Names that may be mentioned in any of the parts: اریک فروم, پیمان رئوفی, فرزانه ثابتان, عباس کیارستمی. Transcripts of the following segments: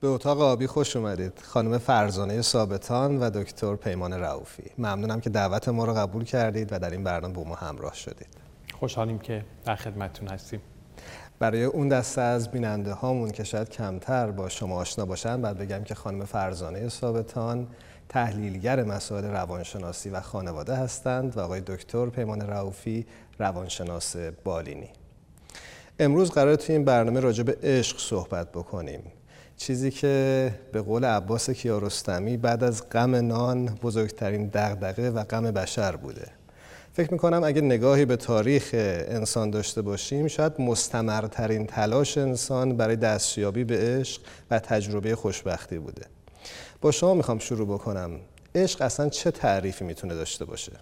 به اتاق آبی خوش اومدید. خانم فرزانه ثابتان و دکتر پیمان رئوفی. ممنونم که دعوت ما رو قبول کردید و در این برنامه با ما همراه شدید. خوشحالیم که در خدمتتون هستیم. برای اون دسته از بیننده هامون که شاید کمتر با شما آشنا باشن، بعد بگم که خانم فرزانه ثابتان تحلیلگر مسائل روانشناسی و خانواده هستند و آقای دکتر پیمان رئوفی روانشناس بالینی. امروز قراره توی این برنامه راجع به عشق صحبت بکنیم. چیزی که به قول عباس کیارستمی بعد از غم نان بزرگترین دغدغه و غم بشر بوده. فکر میکنم اگه نگاهی به تاریخ انسان داشته باشیم، شاید مستمرترین تلاش انسان برای دستیابی به عشق و تجربه خوشبختی بوده. با شما میخوام شروع بکنم. عشق اصلا چه تعریفی میتونه داشته باشه؟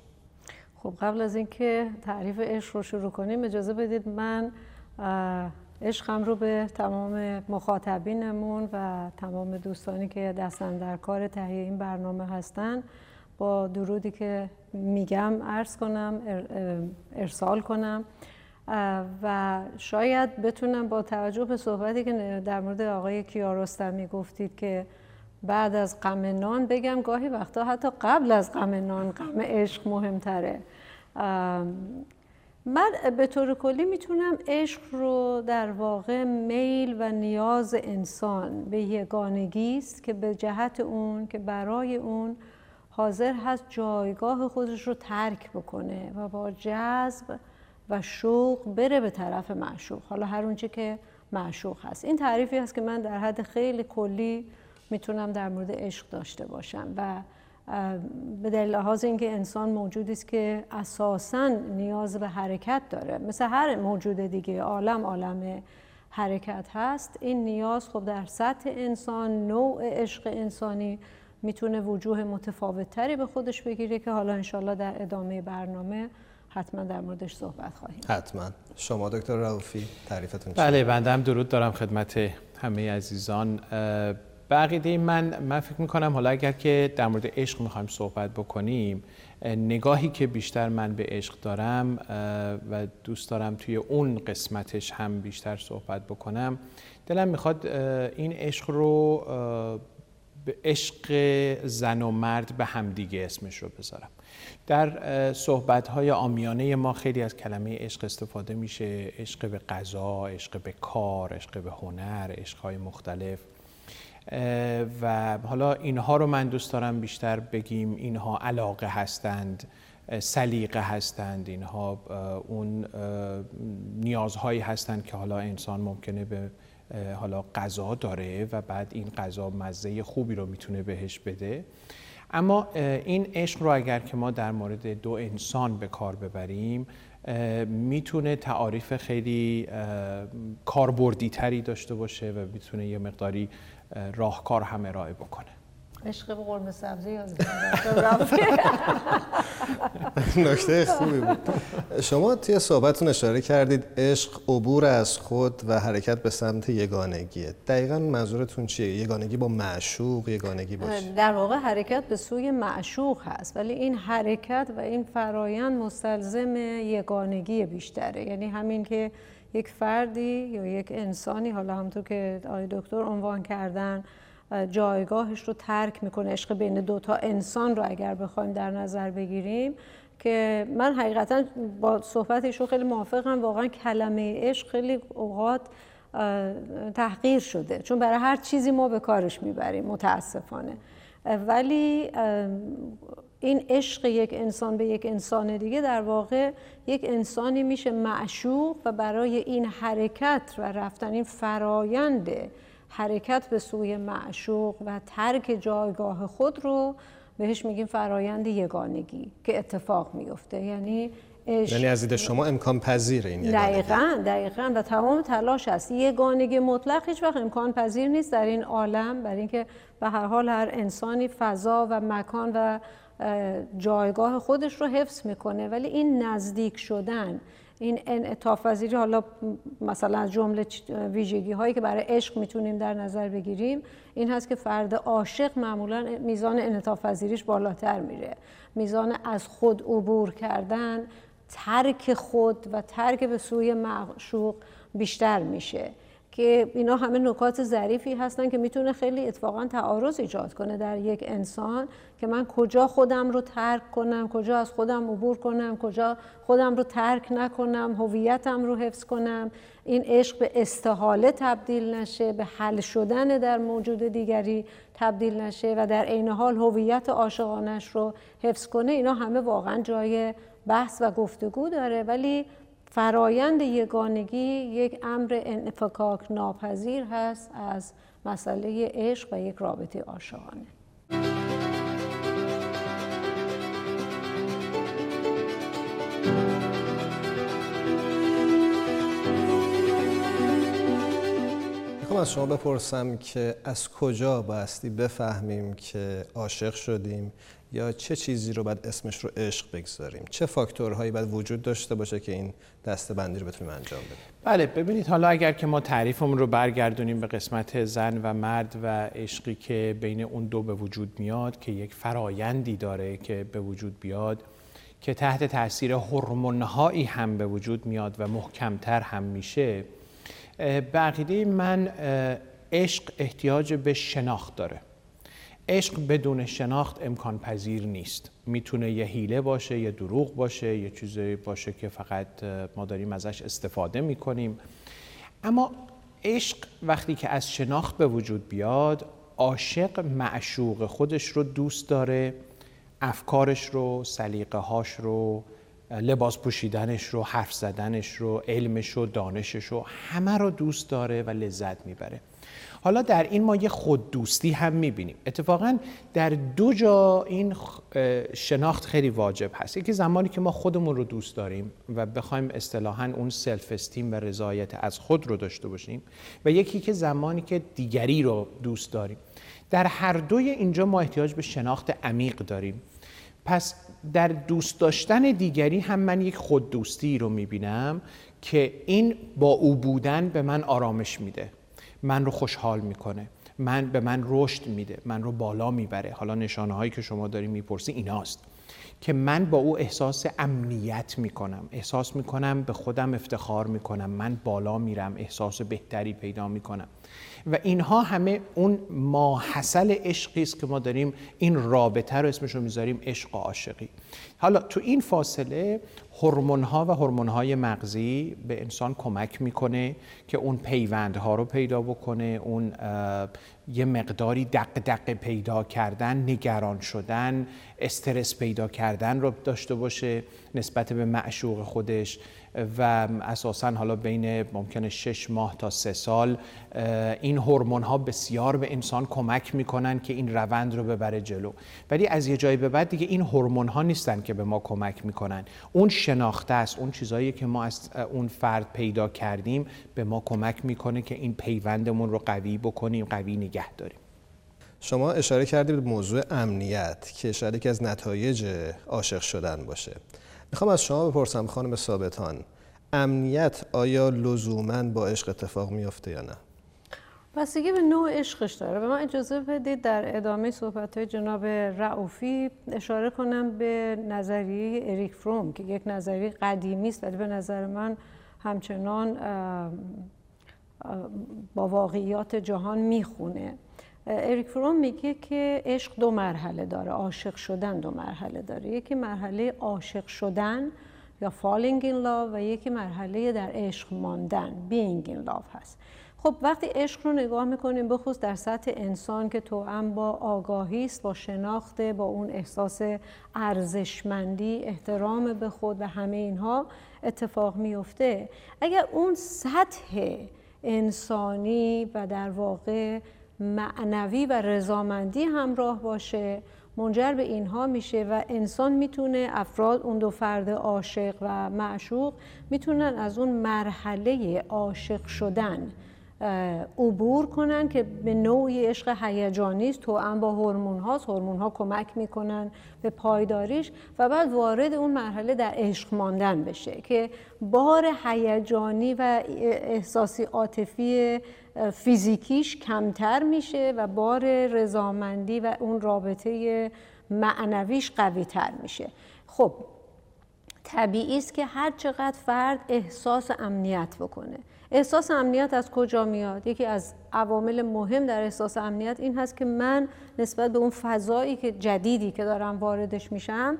خب قبل از اینکه تعریف عشق رو شروع کنیم، اجازه بدید من عشقم رو به تمام مخاطبینمون و تمام دوستانی که دستن در کار تهیه این برنامه هستن با درودی که میگم عرض کنم، ارسال کنم و شاید بتونم با توجه به صحبتی که در مورد آقای کیارستمی گفتید که بعد از غم نان بگم گاهی وقتا حتی قبل از غم نان غم عشق مهمتره. من به طور کلی میتونم عشق رو در واقع میل و نیاز انسان به یگانگی است که به جهت اون، که برای اون حاضر هست جایگاه خودش رو ترک بکنه و با جذب و شوق بره به طرف معشوق، حالا هر اونچه که معشوق هست. این تعریفی هست که من در حد خیلی کلی میتونم در مورد عشق داشته باشم و به دلیل لحاظ اینکه انسان موجودی است که اساساً نیاز به حرکت داره، مثل هر موجود دیگه، عالم حرکت هست. این نیاز خب در سطح انسان، نوع عشق انسانی میتونه وجوه متفاوت‌تری به خودش بگیره که حالا انشالله در ادامه برنامه حتما در موردش صحبت خواهیم. حتما. شما دکتر رئوفی تعریفتون چیه؟ بله، بنده هم درود دارم خدمت همه عزیزان. بقیده من فکر میکنم حالا اگر که در مورد عشق میخوایم صحبت بکنیم، نگاهی که بیشتر من به عشق دارم و دوست دارم توی اون قسمتش هم بیشتر صحبت بکنم، دلم میخواد این عشق رو عشق زن و مرد به همدیگه اسمش رو بذارم. در صحبت‌های عامیانه ما خیلی از کلمه عشق استفاده میشه، عشق به غذا، عشق به کار، عشق به هنر، عشق‌های مختلف، و حالا اینها رو من دوست دارم بیشتر بگیم اینها علاقه هستند، سلیقه هستند، اینها اون نیازهایی هستند که حالا انسان ممکنه به حالا غذا داره و بعد این غذا مزه خوبی رو میتونه بهش بده. اما این عشق رو اگر که ما در مورد دو انسان به کار ببریم، میتونه تعاریف خیلی کاربردی تری داشته باشه و میتونه یه مقداری راهکار هم ارائه بکنه. عشق به قرمه سبزی یاد نکته خوبی بود. شما توی صحبتتون اشاره کردید عشق عبور از خود و حرکت به سمت یگانگیه. دقیقاً منظورتون چیه؟ یگانگی با معشوق، یگانگی با چی؟ در واقع حرکت به سوی معشوق هست، ولی این حرکت و این فرایند مستلزم یگانگی بیشتره. یعنی همین که یک فردی یا یک انسانی، حالا همونطور که آقای دکتر عنوان کردن، جایگاهش رو ترک میکنه. عشق بین دوتا انسان رو اگر بخوایم در نظر بگیریم، که من حقیقتا با صحبتشون خیلی موافقم. واقعا کلمه عشق خیلی اوقات تحقیر شده، چون برای هر چیزی ما به کارش میبریم متاسفانه. ولی این عشق یک انسان به یک انسان دیگه در واقع یک انسانی میشه معشوق و برای این حرکت و رفتن، این فرایند حرکت به سوی معشوق و ترک جایگاه خود رو بهش میگیم فرایند یگانگی که اتفاق میفته. یعنی از دید شما امکان پذیر این یگانگی. دقیقاً و تمام تلاش است. یگانگی مطلق هیچ وقت امکان پذیر نیست در این عالم، برای اینکه به هر حال هر انسانی فضا و مکان و جایگاه خودش رو حفظ میکنه، ولی این نزدیک شدن، این انعطاف پذیری، حالا مثلا از جمله ویژگی هایی که برای عشق میتونیم در نظر بگیریم این هست که فرد عاشق معمولا میزان انعطاف پذیریش بالاتر میره، میزان از خود عبور کردن، ترک خود و ترک به سوی معشوق بیشتر میشه که اینا همه نکات ظریفی هستن که میتونه خیلی اتفاقا تعارض ایجاد کنه در یک انسان، که من کجا خودم رو ترک کنم، کجا از خودم عبور کنم، کجا خودم رو ترک نکنم، هویتم رو حفظ کنم، این عشق به استحاله تبدیل نشه، به حل شدن در موجود دیگری تبدیل نشه و در عین حال هویت عاشقانش رو حفظ کنه. اینا همه واقعا جای بحث و گفتگو داره، ولی فرایند یگانگی یک امر انفکاک ناپذیر هست از مسئله عشق و یک رابطه عاشقانه. میخوام از شما بپرسم که از کجا بایستی بفهمیم که عاشق شدیم، یا چه چیزی رو بعد اسمش رو عشق بگذاریم؟ چه فاکتورهایی باید وجود داشته باشه که این دسته‌بندی رو بتونیم انجام بدیم؟ بله، ببینید حالا اگر که ما تعریفمون رو برگردونیم به قسمت زن و مرد و عشقی که بین اون دو به وجود میاد، که یک فرایندی داره که به وجود بیاد، که تحت تاثیر هورمون‌هایی هم به وجود میاد و محکم‌تر هم میشه، به عقیده من عشق احتیاج به شناخت داره. عشق بدون شناخت امکان پذیر نیست. میتونه یه حیله باشه، یه دروغ باشه، یه چیزی باشه که فقط ما داریم ازش استفاده میکنیم. اما عشق وقتی که از شناخت به وجود بیاد، عاشق معشوق خودش رو دوست داره، افکارش رو، سلیقه‌هاش رو، لباس پوشیدنش رو، حرف زدنش رو، علمش رو، دانشش رو، همه رو دوست داره و لذت میبره. حالا در این ما یه خوددوستی هم میبینیم. اتفاقاً در دو جا این شناخت خیلی واجب هست. یکی زمانی که ما خودمون رو دوست داریم و بخوایم اصطلاحاً اون سلف استیم و رضایت از خود رو داشته باشیم، و یکی که زمانی که دیگری رو دوست داریم. در هر دوی اینجا ما احتیاج به شناخت عمیق داریم. پس در دوست داشتن دیگری هم من یک خوددوستی رو میبینم که این با او بودن به من آرامش میده، من رو خوشحال میکنه، به من رشد میده، من رو بالا میبره. حالا نشانه هایی که شما داری میپرسی ایناست که من با او احساس امنیت میکنم، احساس میکنم به خودم افتخار میکنم، من بالا میرم، احساس بهتری پیدا میکنم. و اینها همه اون ماحصل عشقی است که ما داریم این رابطه رو اسمش رو میذاریم عشق و عاشقی. حالا تو این فاصله هورمون‌ها و هورمون‌های مغزی به انسان کمک میکنه که اون پیوندها رو پیدا بکنه، اون یه مقداری دغدغه پیدا کردن، نگران شدن، استرس پیدا کردن رو داشته باشه نسبت به معشوق خودش. و اساساً حالا بین ممکنه 6 ماه تا 3 سال این هورمون‌ها بسیار به انسان کمک میکنن که این روند رو ببره جلو. ولی از یه جایی به بعد دیگه این هورمون‌ها نیستن که به ما کمک میکنن، اون شناخته است، اون چیزایی که ما از اون فرد پیدا کردیم به ما کمک میکنه که این پیوندمون رو قوی بکنیم، قوی نگه داریم. شما اشاره کردید به موضوع امنیت که شاید یکی از نتایج عاشق شدن باشه. میخوام از شما بپرسم خانم ثابتان، امنیت آیا لزوماً با عشق اتفاق میفته یا نه؟ بستگی به نوع عشقش داره. به من اجازه بدید در ادامه صحبت‌های جناب رئوفی اشاره کنم به نظریه اریک فروم که یک نظریه قدیمی است ولی به نظر من همچنان با واقعیات جهان میخونه. اریک فروم میگه که عشق 2 مرحله داره، عاشق شدن 2 مرحله داره. یکی مرحله عاشق شدن یا falling in love و یکی مرحله در عشق ماندن being in love هست. خب وقتی عشق رو نگاه میکنیم بخصوص در سطح انسان که توأم با آگاهی است، با شناخت، با اون احساس ارزشمندی، احترام به خود و همه اینها اتفاق میفته، اگر اون سطح انسانی و در واقع معنوی و رضامندی همراه باشه، منجر به اینها میشه و انسان میتونه، افراد، اون دو فرد عاشق و معشوق میتونن از اون مرحله عاشق شدن عبور کنن که به نوعی عشق هیجانی است، توأم با هورمون هاست، هورمون ها کمک میکنن به پایداریش، و بعد وارد اون مرحله در عشق ماندن بشه که بار هیجانی و احساسی عاطفی فیزیکیش کمتر میشه و بار رضامندی و اون رابطه معنویش قوی تر میشه. خب طبیعی است که هر چقدر فرد احساس امنیت بکنه، احساس امنیت از کجا میاد؟ یکی از عوامل مهم در احساس امنیت این هست که من نسبت به اون فضایی که جدیدی که دارم واردش میشم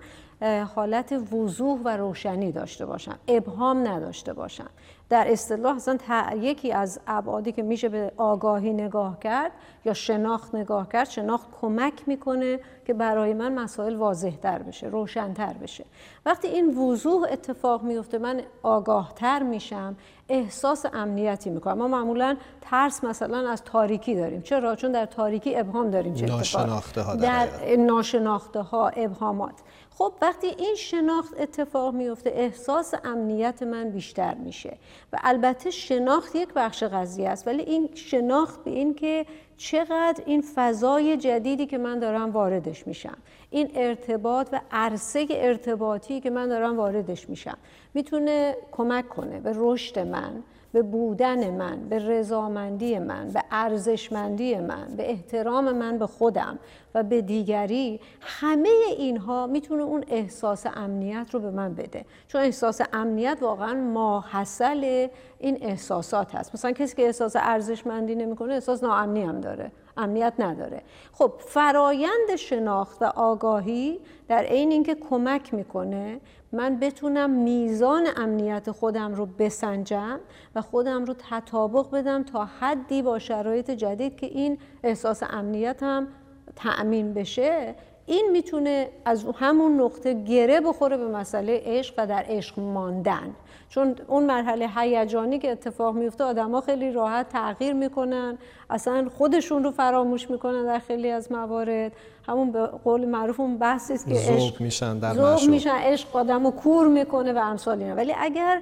حالت وضوح و روشنی داشته باشم، ابهام نداشته باشم. در اصطلاح اصلا یکی از ابعادی که میشه به آگاهی نگاه کرد یا شناخت نگاه کرد، شناخت کمک میکنه که برای من مسائل واضح‌تر بشه، روشن‌تر بشه. وقتی این وضوح اتفاق میفته من آگاه‌تر میشم، احساس امنیتی میکنم. ما معمولاً ترس مثلا از تاریکی داریم. چرا؟ چون در تاریکی ابهام داریم، چه اتفاقی در ناشناخته‌ها، ابهامات. خب وقتی این شناخت اتفاق میفته احساس امنیت من بیشتر میشه و البته شناخت یک بخش قضیه است، ولی این شناخت به این که چقدر این فضای جدیدی که من دارم واردش میشم، این ارتباط و عرصه ارتباطی که من دارم واردش میشم میتونه کمک کنه به رشد من، به بودن من، به رضامندی من، به ارزشمندی من، به احترام من به خودم و به دیگری. همه اینها میتونه اون احساس امنیت رو به من بده، چون احساس امنیت واقعا ماحصل این احساسات هست. مثلا کسی که احساس ارزشمندی نمیکنه احساس ناامنی هم داره، امنیت نداره. خب فرایند شناخت و آگاهی در عین اینکه کمک میکنه من بتونم میزان امنیت خودم رو بسنجم و خودم رو تطابق بدم تا حدی با شرایط جدید که این احساس امنیتم تأمین بشه، این میتونه از همون نقطه گره بخوره به مسئله عشق و در عشق ماندن. چون اون مرحله هیجانی که اتفاق میفته آدم‌ها خیلی راحت تغییر میکنن، اصلا خودشون رو فراموش میکنن در خیلی از موارد. همون به قول معروف اون بحثی است که عشق میشن، در معشوق میشن، عشق آدمو کور میکنه و امثال اینا. ولی اگر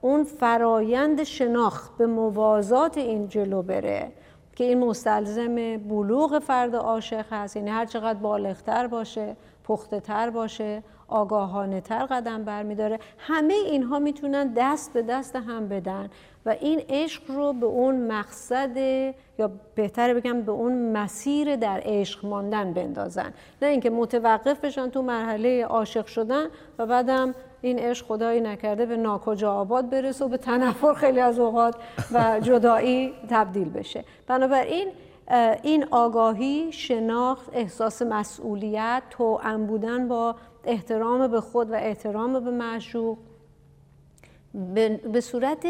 اون فرایند شناخت به موازات این جلو بره که این مستلزم بلوغ فرد عاشق هست، یعنی هر چقدر بالغتر باشه، پخته‌تر باشه، آگاهانه تر قدم برمیداره، همه اینها میتونن دست به دست هم بدن و این عشق رو به اون مقصد، یا بهتره بگم به اون مسیر در عشق ماندن بندازن، نه اینکه متوقف بشن تو مرحله عاشق شدن و بعدم این عشق خدایی نکرده به ناکجا آباد برسه و به تنفر خیلی از اوقات و جدایی تبدیل بشه. بنابراین این آگاهی، شناخت، احساس مسئولیت، توأم بودن با احترام به خود و احترام به معشوق، به صورت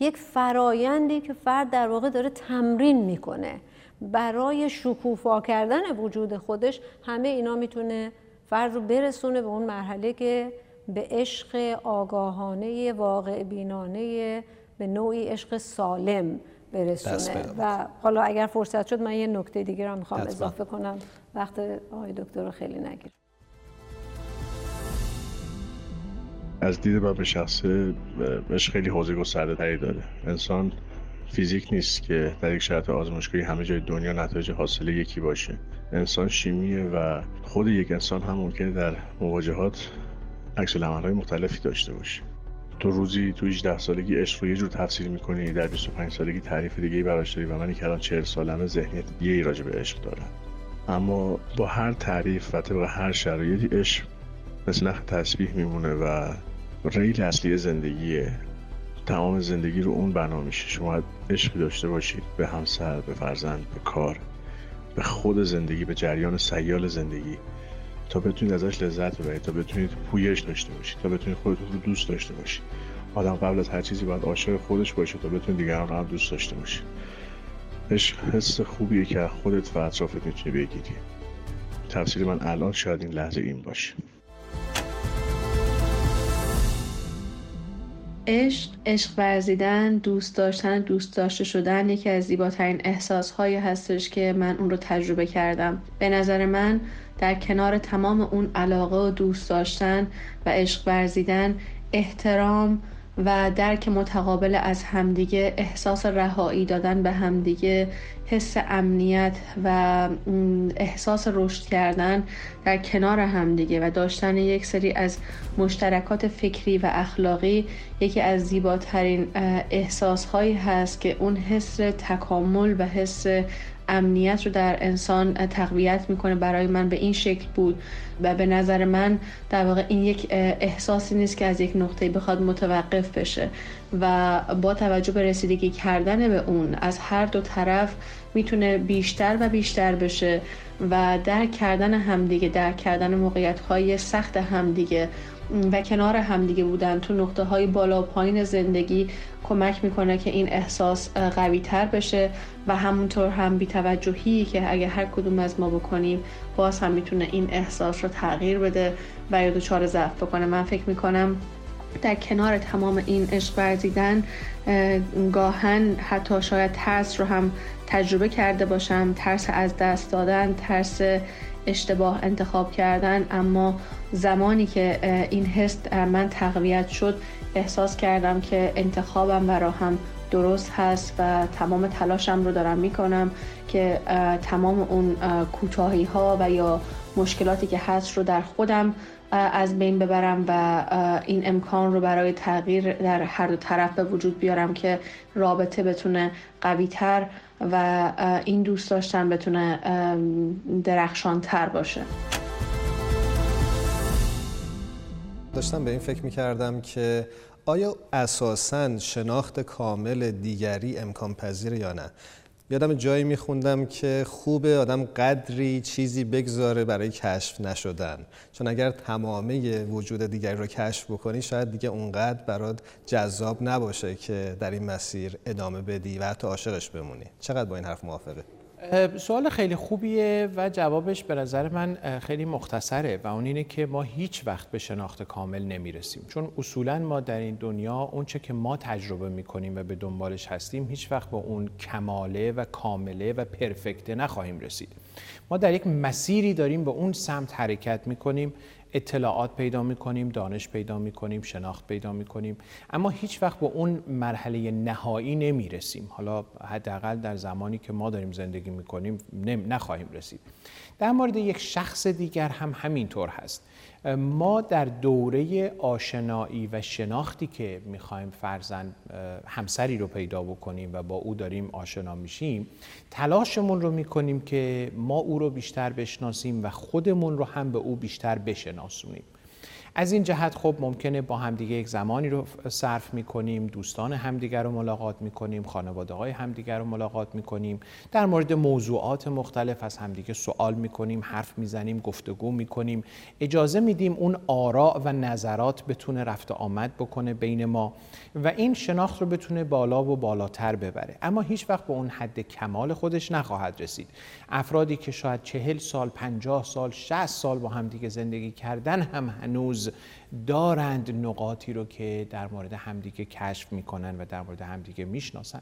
یک فرایندی که فرد در واقع داره تمرین میکنه برای شکوفا کردن وجود خودش، همه اینا میتونه فرد رو برسونه به اون مرحله که به عشق آگاهانه، واقع بینانه، به نوعی عشق سالم برسونه. و حالا اگر فرصت شد من یه نکته دیگه رو میخوام اضافه کنم، وقت آقای دکتر رو خیلی نگیرم. از دید من به شخصه عشق خیلی حوزه گسترده‌تری داره. انسان فیزیک نیست که در یک شرط آزمایشگاهی همه جای دنیا نتایج حاصل یکی باشه. انسان شیمیه و خود یک انسان هم ممکنه در مواجهات عکس العمل‌های مختلفی داشته باشه. تو روزی تو 18 سالگی عشق رو یه جور تفسیر می‌کنی، در 25 سالگی تعریف دیگه‌ای براش داری و من که الان 40 سالمه ذهنیت دیگه‌ای راجع به عشق دارم. اما با هر تعریف و طبق هر شرایطی عشق مثل نخ تسبیح میمونه و ریل اصلی زندگیه. تمام زندگی رو اون بنا میشه. شما عشقی داشته باشید به همسر، به فرزند، به کار، به خود زندگی، به جریان سیال زندگی، تا بتونید ازش لذت ببرید، تا بتونید پویش داشته باشید، تا بتونید خودتون رو دوست داشته باشید. آدم قبل از هر چیزی باید عاشق خودش باشه تا بتونید دیگران رو هم دوست داشته باشید. عشق حس خوبیه که خودت و اطرافت میتونی بگیری. تفسیر من الان شاید این لحظه این باشه. عشق ورزیدن، دوست داشتن، دوست داشته شدن یکی از زیباترین احساس‌های هستش که من اون رو تجربه کردم. به نظر من در کنار تمام اون علاقه و دوست داشتن و عشق ورزیدن، احترام و درک متقابل از همدیگه، احساس رهایی دادن به همدیگه، حس امنیت و احساس رشد کردن در کنار همدیگه و داشتن یک سری از مشترکات فکری و اخلاقی یکی از زیباترین احساس‌هایی هست که اون حس تکامل و حس امنیت رو در انسان تقویت میکنه. برای من به این شکل بود و به نظر من در واقع این یک احساسی نیست که از یک نقطه‌ای بخواد متوقف بشه. و با توجه به رسیدگی کردن به اون از هر دو طرف میتونه بیشتر و بیشتر بشه و درک کردن همدیگه، درک کردن موقعیت‌های سخت همدیگه و کنار همدیگه بودن تو نقطه‌های بالا و پایین زندگی کمک میکنه که این احساس قوی تر بشه و همونطور هم بی‌توجهی که اگه هر کدوم از ما بکنیم باز هم میتونه این احساس رو تغییر بده و یا دچار ضعف بکنه. من فکر میکنم در کنار تمام این عشق ورزیدن گاهن حتی شاید ترس رو هم تجربه کرده باشم، ترس از دست دادن، ترس اشتباه انتخاب کردن، اما زمانی که این حس من تقویت شد احساس کردم که انتخابم و راهم درست هست و تمام تلاشم رو دارم میکنم که تمام اون کوتاهی ها و یا مشکلاتی که هست رو در خودم از بین ببرم و این امکان رو برای تغییر در هر دو طرف به وجود بیارم که رابطه بتونه قوی تر و این دوست داشتن بتونه درخشان تر باشه. داشتم به این فکر می‌کردم که آیا اساساً شناخت کامل دیگری امکان پذیره یا نه؟ یادم جایی میخوندم که خوبه آدم قدری چیزی بگذاره برای کشف نشدن، چون اگر تمامه وجود دیگری رو کشف بکنی شاید دیگه اونقدر برات جذاب نباشه که در این مسیر ادامه بدی و حتی عاشقش بمونی. چقدر با این حرف موافقه؟ سوال خیلی خوبیه و جوابش به نظر من خیلی مختصره و اون اینه که ما هیچ وقت به شناخت کامل نمیرسیم، چون اصولاً ما در این دنیا اون چه که ما تجربه میکنیم و به دنبالش هستیم هیچ وقت به اون کماله و کامله و پرفکته نخواهیم رسید. ما در یک مسیری داریم به اون سمت حرکت میکنیم، اطلاعات پیدا میکنیم، دانش پیدا میکنیم، شناخت پیدا میکنیم، اما هیچ وقت به اون مرحله نهایی نمیرسیم. حالا حداقل در زمانی که ما داریم زندگی میکنیم نخواهیم رسید. در مورد یک شخص دیگر هم همینطور هست. ما در دوره آشنایی و شناختی که میخوایم فرزند همسری رو پیدا بکنیم و با او داریم آشنا میشیم، تلاشمون رو میکنیم که ما او رو بیشتر بشناسیم و خودمون رو هم به او بیشتر بشناسونیم. از این جهت خب ممکنه با همدیگه یک زمانی رو صرف میکنیم، دوستان همدیگه رو ملاقات میکنیم، خانواده های همدیگه رو ملاقات میکنیم، در مورد موضوعات مختلف از همدیگه سوال میکنیم، حرف میزنیم، گفتگو میکنیم، اجازه میدیم اون آراء و نظرات بتونه رفت و آمد بکنه بین ما و این شناخت رو بتونه بالا و بالاتر ببره، اما هیچ وقت به اون حد کمال خودش نخواهد رسید. افرادی که شاید 40 سال، 50 سال، 60 سال با همدیگه زندگی کردن هم هنوز دارند نقاطی رو که در مورد همدیگه کشف میکنن و در مورد همدیگه میشناسن.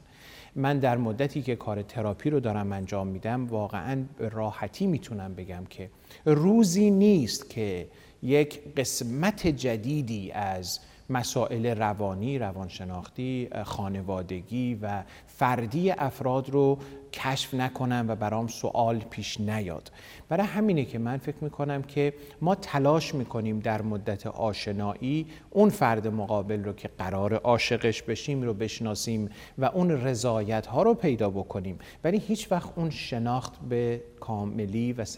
من در مدتی که کار تراپی رو دارم انجام میدم واقعاً راحتی میتونم بگم که روزی نیست که یک قسمت جدیدی از مسائل روانی، روانشناختی، خانوادگی و فردی افراد رو کشف نکنم و برام سوال پیش نیاد. برای همینه که من فکر میکنم که ما تلاش میکنیم در مدت آشنایی اون فرد مقابل رو که قرار عاشقش بشیم رو بشناسیم و اون رضایت ها رو پیدا بکنیم، ولی هیچ وقت اون شناخت به کاملی و 100%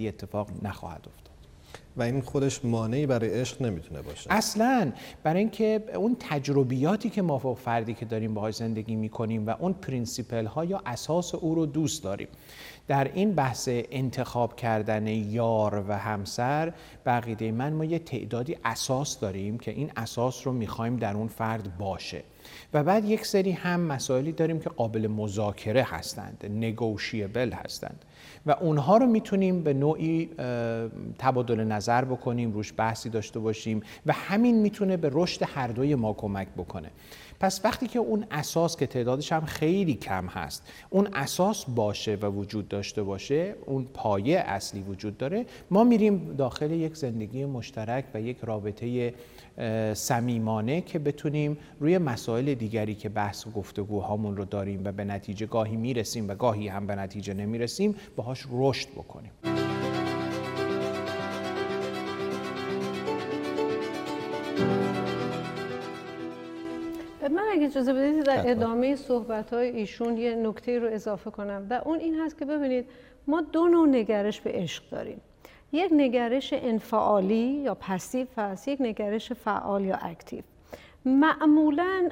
اتفاق نخواهد افتاد و این خودش مانعی برای عشق نمیتونه باشه اصلا، برای اینکه اون تجربیاتی که ما با فردی که داریم باهاش زندگی میکنیم و اون پرینسیپل ها یا اساس او رو دوست داریم. در این بحث انتخاب کردن یار و همسر بقیده من ما یه تعدادی اساس داریم که این اساس رو میخوایم در اون فرد باشه و بعد یک سری هم مسائلی داریم که قابل مذاکره هستند، نگوشیبل هستند و اونها رو میتونیم به نوعی تبادل نظر بکنیم، روش بحثی داشته باشیم و همین میتونه به رشد هر دوی ما کمک بکنه. پس وقتی که اون اساس که تعدادش هم خیلی کم هست اون اساس باشه و وجود داشته باشه، اون پایه اصلی وجود داره، ما میریم داخل یک زندگی مشترک و یک رابطه صمیمانه که بتونیم روی مسائل دیگری که بحث و گفتگوهامون رو داریم و به نتیجه گاهی میرسیم و گاهی هم به نتیجه نمیرسیم باهاش رشد بکنیم. من اگه اجازه بدید در ادامه صحبت‌های ایشون یه نکته رو اضافه کنم و اون این هست که ببینید ما دو نوع نگرش به عشق داریم. یک نگرش انفعالی یا پسیو هست، یک نگرش فعال یا اکتیو. معمولاً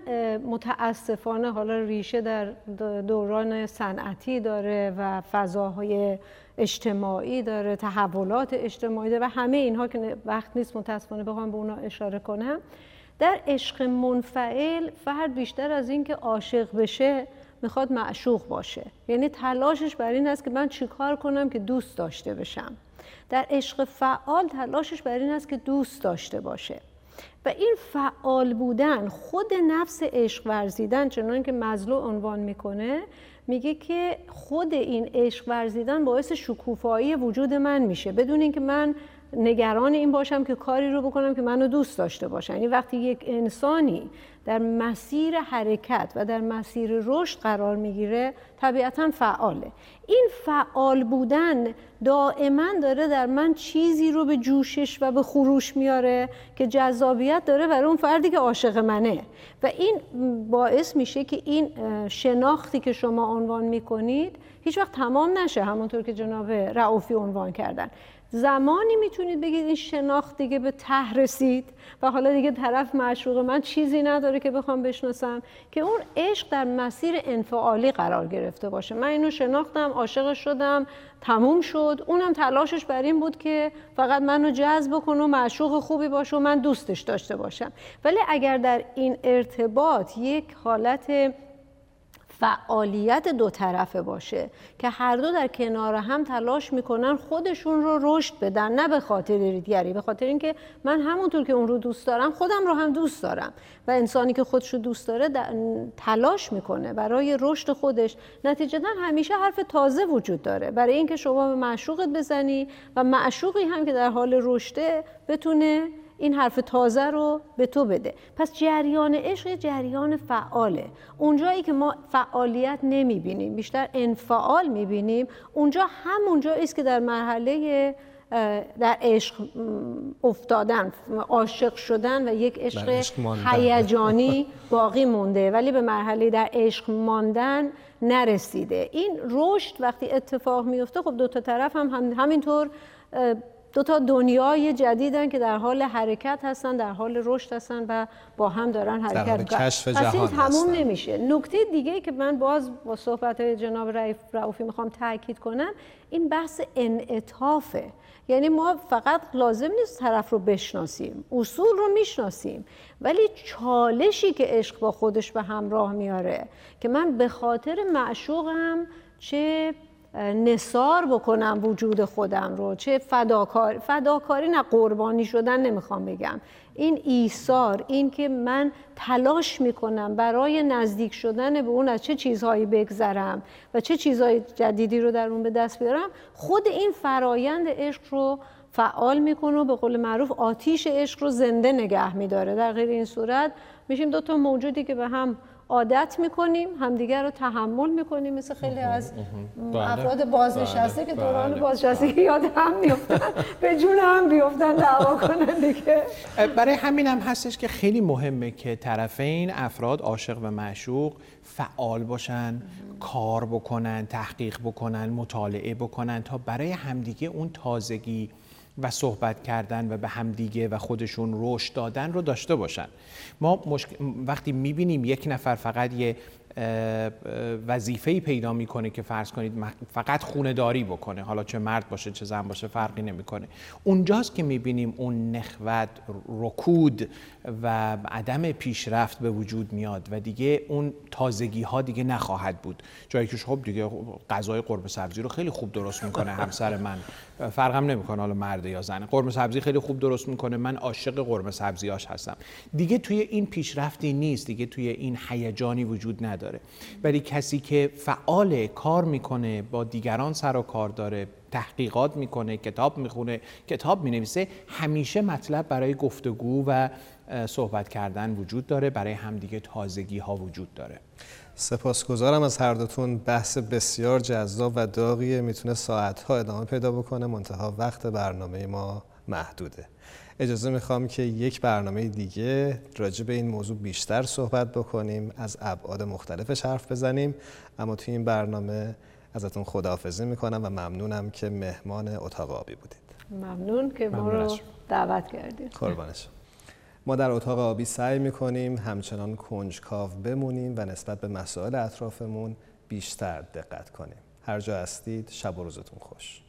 متاسفانه حالا ریشه در دوران صنعتی داره و فضاهای اجتماعی داره، تحولات اجتماعی داره و همه اینها که وقت نیست متاسفانه بخوام به اونا اشاره کنم. در عشق منفعل فرد بیشتر از این که عاشق بشه میخواد معشوق باشه، یعنی تلاشش بر این است که من چیکار کنم که دوست داشته بشم. در عشق فعال تلاشش بر این است که دوست داشته باشه و این فعال بودن، خود نفس عشق ورزیدن، چنان که مظلوع عنوان میکنه، میگه که خود این عشق ورزیدن باعث شکوفایی وجود من میشه بدون اینکه من نگران این باشم که کاری رو بکنم که منو دوست داشته باشه. یعنی وقتی یک انسانی در مسیر حرکت و در مسیر رشد قرار میگیره طبیعتاً فعاله. این فعال بودن دائما داره در من چیزی رو به جوشش و به خروش میاره که جذابیت داره برای اون فردی که عاشق منه و این باعث میشه که این شناختی که شما عنوان میکنید هیچ وقت تمام نشه، همونطور که جناب رئوفی عنوان کردن. زمانی میتونید بگید این شناخت دیگه به ته رسید و حالا دیگه طرف معشوق من چیزی نداره که بخوام بشناسم، که اون عشق در مسیر انفعالی قرار گرفته باشه. من اینو شناختم، عاشق شدم، تموم شد. اونم تلاشش بر این بود که فقط منو جذب کنه و معشوق خوبی باشه و من دوستش داشته باشم. ولی اگر در این ارتباط یک حالت فعالیت دو طرفه باشه که هر دو در کنار هم تلاش میکنن خودشون رو رشد بدن، نه به خاطر دیگری، به خاطر اینکه من همونطور که اون رو دوست دارم خودم رو هم دوست دارم و انسانی که خودش رو دوست داره تلاش میکنه برای رشد خودش، نتیجتاً همیشه حرف تازه وجود داره برای اینکه شما به معشوقت بزنی و معشوقی هم که در حال رشده بتونه این حرف تازه رو به تو بده. پس جریان عشق جریان فعاله. اونجایی که ما فعالیت نمیبینیم، بیشتر انفعال میبینیم، اونجا همونجایی است که در مرحله در عشق افتادن، عاشق شدن و یک عشق هیجانی باقی مونده ولی به مرحله در عشق ماندن نرسیده. این رشد وقتی اتفاق میفته، خب دو تا طرف هم همینطور دو تا دنیای جدیدن که در حال حرکت هستن، در حال رشد هستن و با هم دارن حرکت میکنن. پس این تموم نمیشه. نکته دیگه که من باز با صحبت‌های جناب رئوفی میخوام تاکید کنم، این بحث انعطافه. یعنی ما فقط لازم نیست طرف رو بشناسیم، اصول رو میشناسیم، ولی چالشی که عشق با خودش به همراه میاره که من به خاطر معشوقم چه نثار بکنم وجود خودم رو، چه فداکاری، نه قربانی شدن نمیخوام بگم، این ایثار، این که من تلاش میکنم برای نزدیک شدن به اون از چه چیزهایی بگذرم و چه چیزهای جدیدی رو در اون به دست بیارم، خود این فرایند عشق رو فعال میکنه و به قول معروف آتیش عشق رو زنده نگه میداره. در غیر این صورت میشیم دوتا موجودی که به هم عادت میکنیم، همدیگر رو تحمل میکنیم، مثل خیلی از افراد بازنشسته که دوران بازنشستگی یاد هم میافتن، به جون هم بیافتن، دعوا کنن دیگه. برای همین هم هستش که خیلی مهمه که طرفین، افراد عاشق و معشوق، فعال باشن، کار بکنن، تحقیق بکنن، مطالعه بکنن تا برای همدیگه اون تازگی و صحبت کردن و به همدیگه و خودشون رشد دادن رو داشته باشن. ما وقتی میبینیم یک نفر فقط یه وظیفه‌ای پیدا میکنه که فرض کنید فقط خونه‌داری بکنه، حالا چه مرد باشه چه زن باشه فرقی نمیکنه، اونجاست که میبینیم اون نخوت، رکود و عدم پیشرفت به وجود میاد و دیگه اون تازگی ها دیگه نخواهد بود. جایی که خب دیگه غذای قرمه سبزی رو خیلی خوب درست میکنه همسر من، فرقم نمیکنه حالا مرد یا زن، قرمه سبزی خیلی خوب درست میکنه، من عاشق قرمه سبزیاش هستم، دیگه توی این پیشرفتی نیست، دیگه توی این هیجانی وجود نداره. ولی کسی که فعال، کار میکنه، با دیگران سر و کار داره، تحقیقات میکنه، کتاب میخونه، کتاب مینویسه، همیشه مطلب برای گفتگو و صحبت کردن وجود داره، برای همدیگه تازگی ها وجود داره. سپاسگزارم از هر دوتون، بحث بسیار جذاب و داغیه، میتونه ساعتها ادامه پیدا بکنه، منتها وقت برنامه ما محدوده. اجازه میخوام که یک برنامه دیگه راجع به این موضوع بیشتر صحبت بکنیم، از ابعاد مختلفش حرف بزنیم، اما توی این برنامه ازتون خداحافظی میکنم و ممنونم که مهمان اتاق آبی بودید. ممنون که ما رو دعوت کردید. قربان شما. ما در اتاق آبی سعی می‌کنیم همچنان کنجکاو بمونیم و نسبت به مسائل اطرافمون بیشتر دقت کنیم. هر جا هستید شب و روزتون خوش.